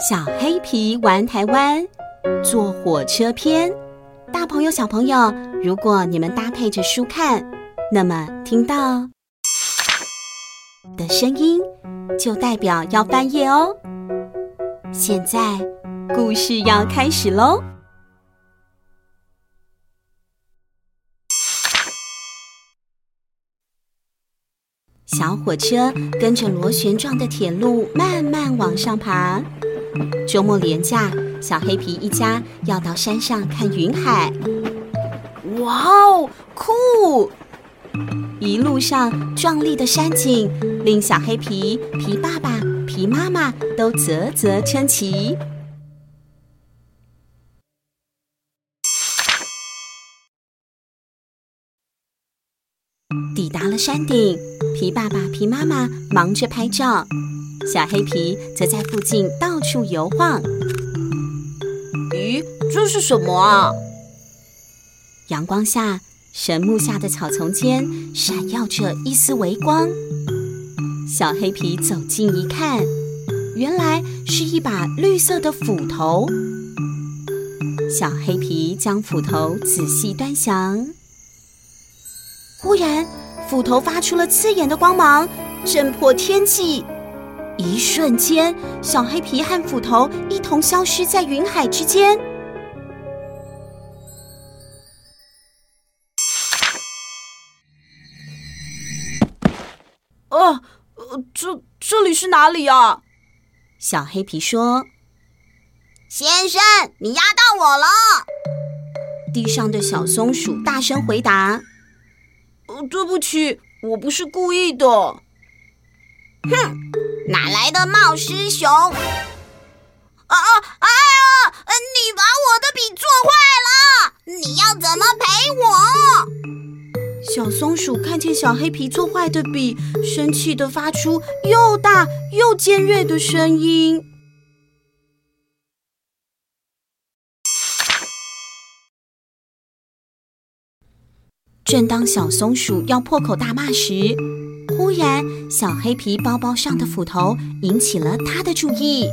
小黑皮玩台湾，坐火车篇。大朋友小朋友，如果你们搭配着书看，那么听到的声音就代表要翻页哦。现在故事要开始咯。小火车跟着螺旋状的铁路慢慢往上爬。周末连假，小黑皮一家要到山上看云海。哇哦，酷！一路上壮丽的山景令小黑皮、皮爸爸、皮妈妈都啧啧称奇。抵达了山顶，皮爸爸、皮妈妈忙着拍照，小黑皮则在附近到处游晃。咦，这是什么啊？阳光下，神木下的草丛间闪耀着一丝微光。小黑皮走近一看，原来是一把绿色的斧头。小黑皮将斧头仔细端详，忽然斧头发出了刺眼的光芒，震破天际。一瞬间，小黑皮和斧头一同消失在云海之间。这里是哪里啊？小黑皮说：“先生，你压到我了。”地上的小松鼠大声回答：“对不起，我不是故意的。”哼，哪来的冒失熊？哎呀，你把我的笔做坏了，你要怎么赔我？小松鼠看见小黑皮做坏的笔，生气地发出又大又尖锐的声音。正当小松鼠要破口大骂时，忽然小黑皮包包上的斧头引起了他的注意。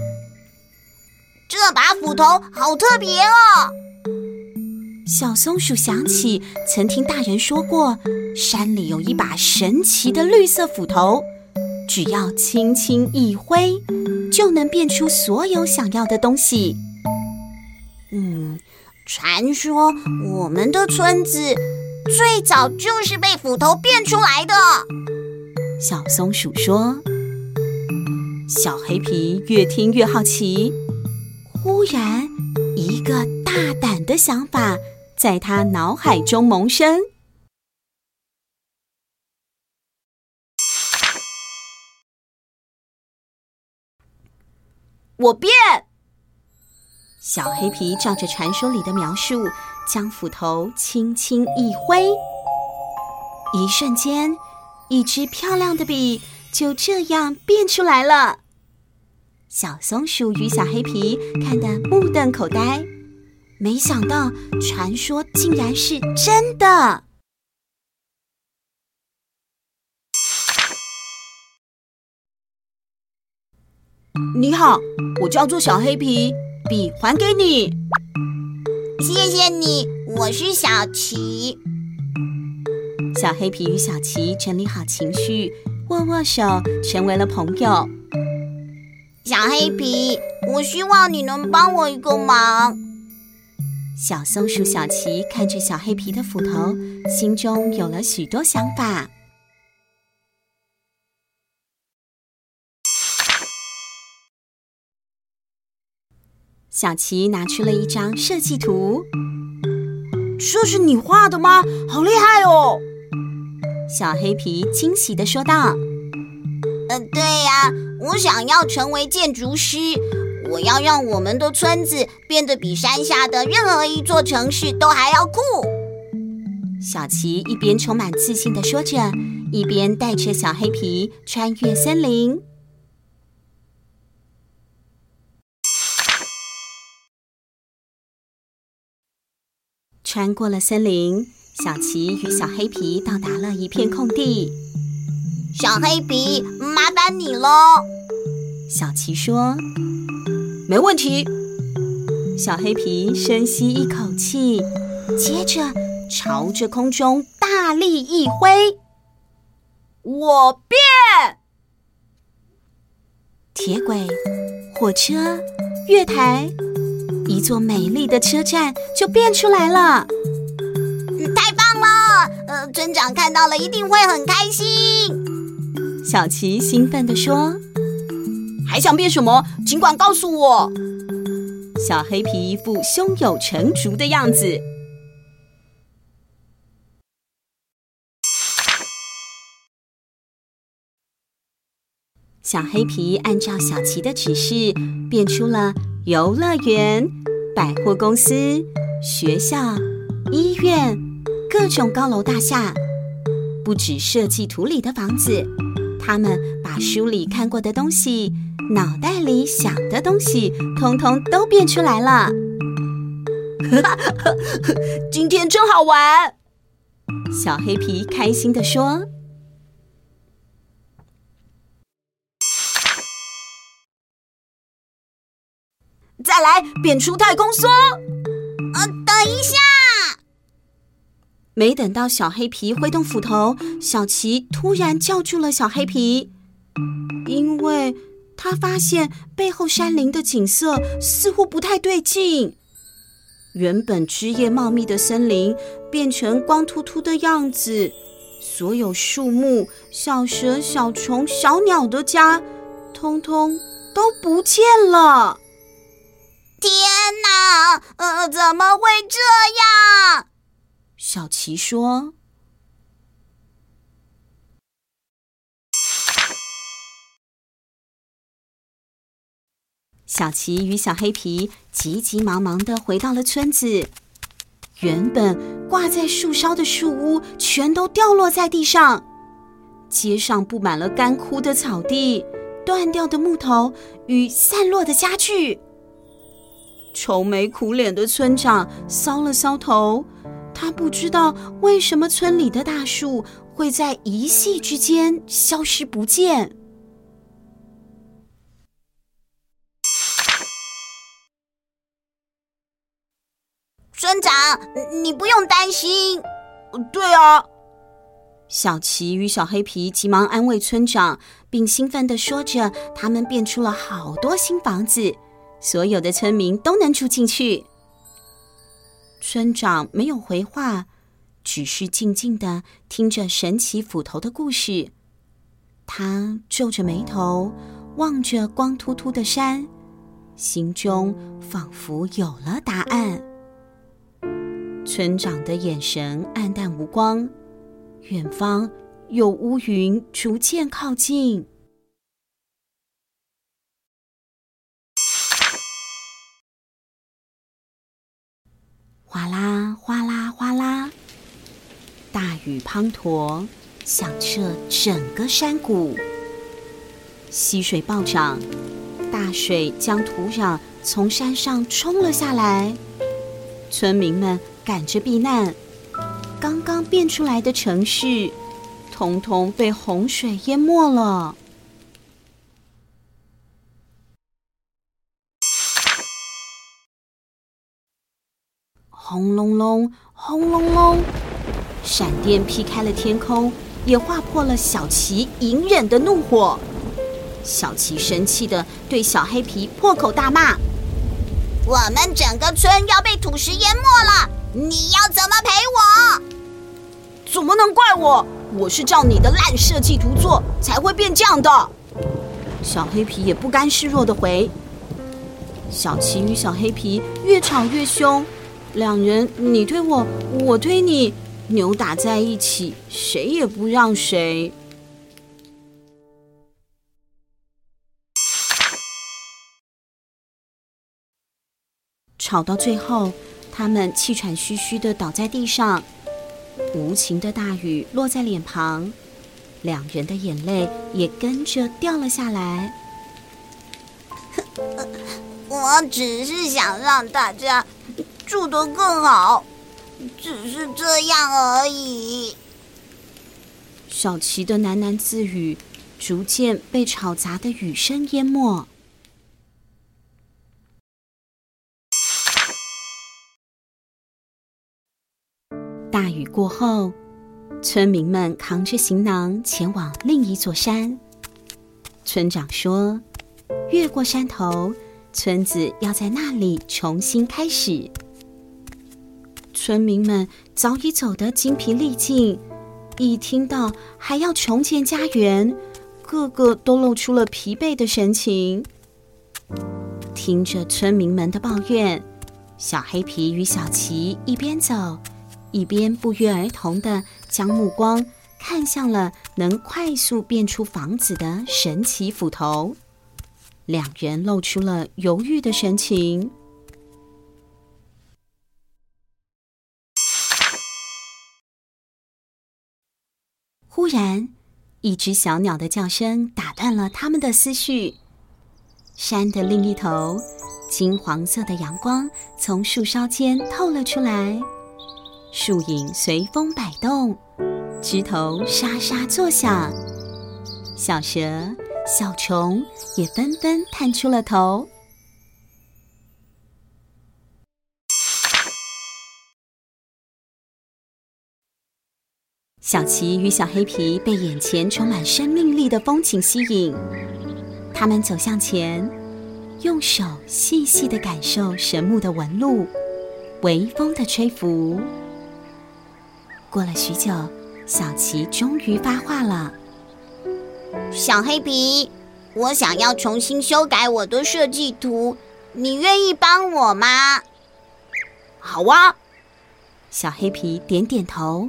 这把斧头好特别哦！小松鼠想起曾听大人说过，山里有一把神奇的绿色斧头，只要轻轻一挥，就能变出所有想要的东西。传说我们的村子最早就是被斧头变出来的，小松鼠说。小黑皮越听越好奇，忽然一个大胆的想法在他脑海中萌生。我变！小黑皮照着传说里的描述，将斧头轻轻一挥，一瞬间，一支漂亮的笔就这样变出来了。小松鼠与小黑皮看得目瞪口呆，没想到传说竟然是真的。你好，我叫做小黑皮，笔还给你。谢谢你，我是小琪。小黑皮与小琪整理好情绪，握握手，成为了朋友。小黑皮，我希望你能帮我一个忙。小松鼠小琪看着小黑皮的斧头，心中有了许多想法。小琪拿出了一张设计图。这是你画的吗？好厉害哦！小黑皮惊喜地说道。对呀，我想要成为建筑师，我要让我们的村子变得比山下的任何一座城市都还要酷。小琪一边充满自信地说着，一边带着小黑皮穿越森林。穿过了森林，小琪与小黑皮到达了一片空地。小黑皮，麻烦你咯，小琪说。没问题。小黑皮深吸一口气，接着朝着空中大力一挥，我变！铁轨、火车、月台，一座美丽的车站就变出来了。太棒了！村长看到了一定会很开心。小琪兴奋地说：“还想变什么？尽管告诉我。”小黑皮一副胸有成竹的样子。小黑皮按照小琪的指示，变出了游乐园、百货公司、学校、医院，各种高楼大厦。不只设计图里的房子，他们把书里看过的东西，脑袋里想的东西通通都变出来了。今天真好玩，小黑皮开心地说。再来变出太空梭。等一下。没等到小黑皮挥动斧头，小琪突然叫住了小黑皮，因为他发现背后山林的景色似乎不太对劲，原本枝叶茂密的森林变成光秃秃的样子，所有树木、小蛇、小虫、小鸟的家，通通都不见了。天哪，怎么会这样？小琪说。小琪与小黑皮急急忙忙地回到了村子，原本挂在树梢的树屋全都掉落在地上，街上布满了干枯的草地、断掉的木头与散落的家具。愁眉苦脸的村长搔了搔头，他不知道为什么村里的大树会在一夕之间消失不见。村长，你不用担心。对啊。小琪与小黑皮急忙安慰村长，并兴奋地说着他们变出了好多新房子，所有的村民都能住进去。村长没有回话，只是静静地听着神奇斧头的故事。他皱着眉头，望着光秃秃的山，心中仿佛有了答案。村长的眼神暗淡无光，远方有乌云逐渐靠近。哗啦哗啦哗啦，大雨滂沱，响彻整个山谷。溪水暴涨，大水将土壤从山上冲了下来，村民们赶着避难，刚刚变出来的城市，统统被洪水淹没了。轰隆隆，轰隆隆，闪电劈开了天空，也划破了小琪隐忍的怒火。小琪生气地对小黑皮破口大骂：“我们整个村要被土石淹没了！”你要怎么赔我？怎么能怪我？我是照你的烂设计图做，才会变这样的。小黑皮也不甘示弱地回。小琪与小黑皮越吵越凶，两人你推我，我推你，扭打在一起，谁也不让谁。吵到最后，他们气喘吁吁地倒在地上，无情的大雨落在脸庞，两人的眼泪也跟着掉了下来。我只是想让大家住得更好，只是这样而已。小琪的喃喃自语逐渐被吵杂的雨声淹没。大雨过后，村民们扛着行囊前往另一座山。村长说，越过山头，村子要在那里重新开始。村民们早已走得精疲力尽，一听到还要重建家园，个个都露出了疲惫的神情。听着村民们的抱怨，小黑皮与小奇一边走，一边不约而同地将目光看向了能快速变出房子的神奇斧头。两人露出了犹豫的神情。忽然，一只小鸟的叫声打断了他们的思绪。山的另一头，金黄色的阳光从树梢间透了出来，树影随风摆动，枝头沙沙作响，小蛇、小虫也纷纷探出了头。小奇与小黑皮被眼前充满生命力的风景吸引，他们走向前，用手细细地感受神木的纹路，微风的吹拂。过了许久，小奇终于发话了：“小黑皮，我想要重新修改我的设计图，你愿意帮我吗？”“好啊！”小黑皮点点头。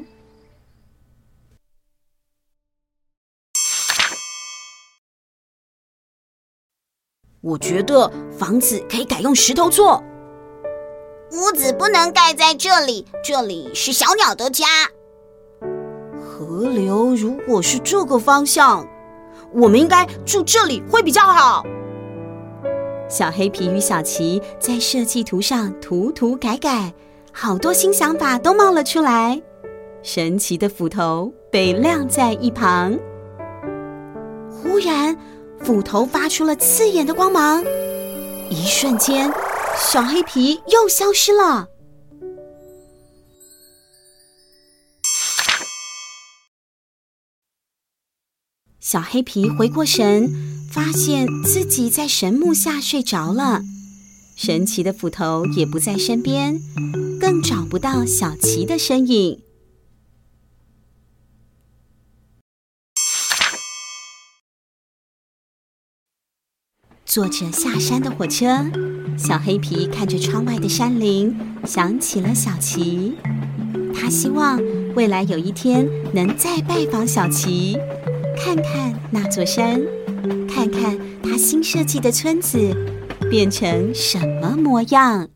我觉得房子可以改用石头做。屋子不能盖在这里，这里是小鸟的家。河流如果是这个方向，我们应该住这里会比较好。小黑皮与小奇在设计图上涂涂改改，好多新想法都冒了出来。神奇的斧头被晾在一旁。忽然，斧头发出了刺眼的光芒，一瞬间，小黑皮又消失了。小黑皮回过神，发现自己在神木下睡着了，神奇的斧头也不在身边，更找不到小奇的身影。坐着下山的火车，小黑皮看着窗外的山林，想起了小奇。他希望未来有一天能再拜访小奇，看看那座山，看看他新设计的村子变成什么模样。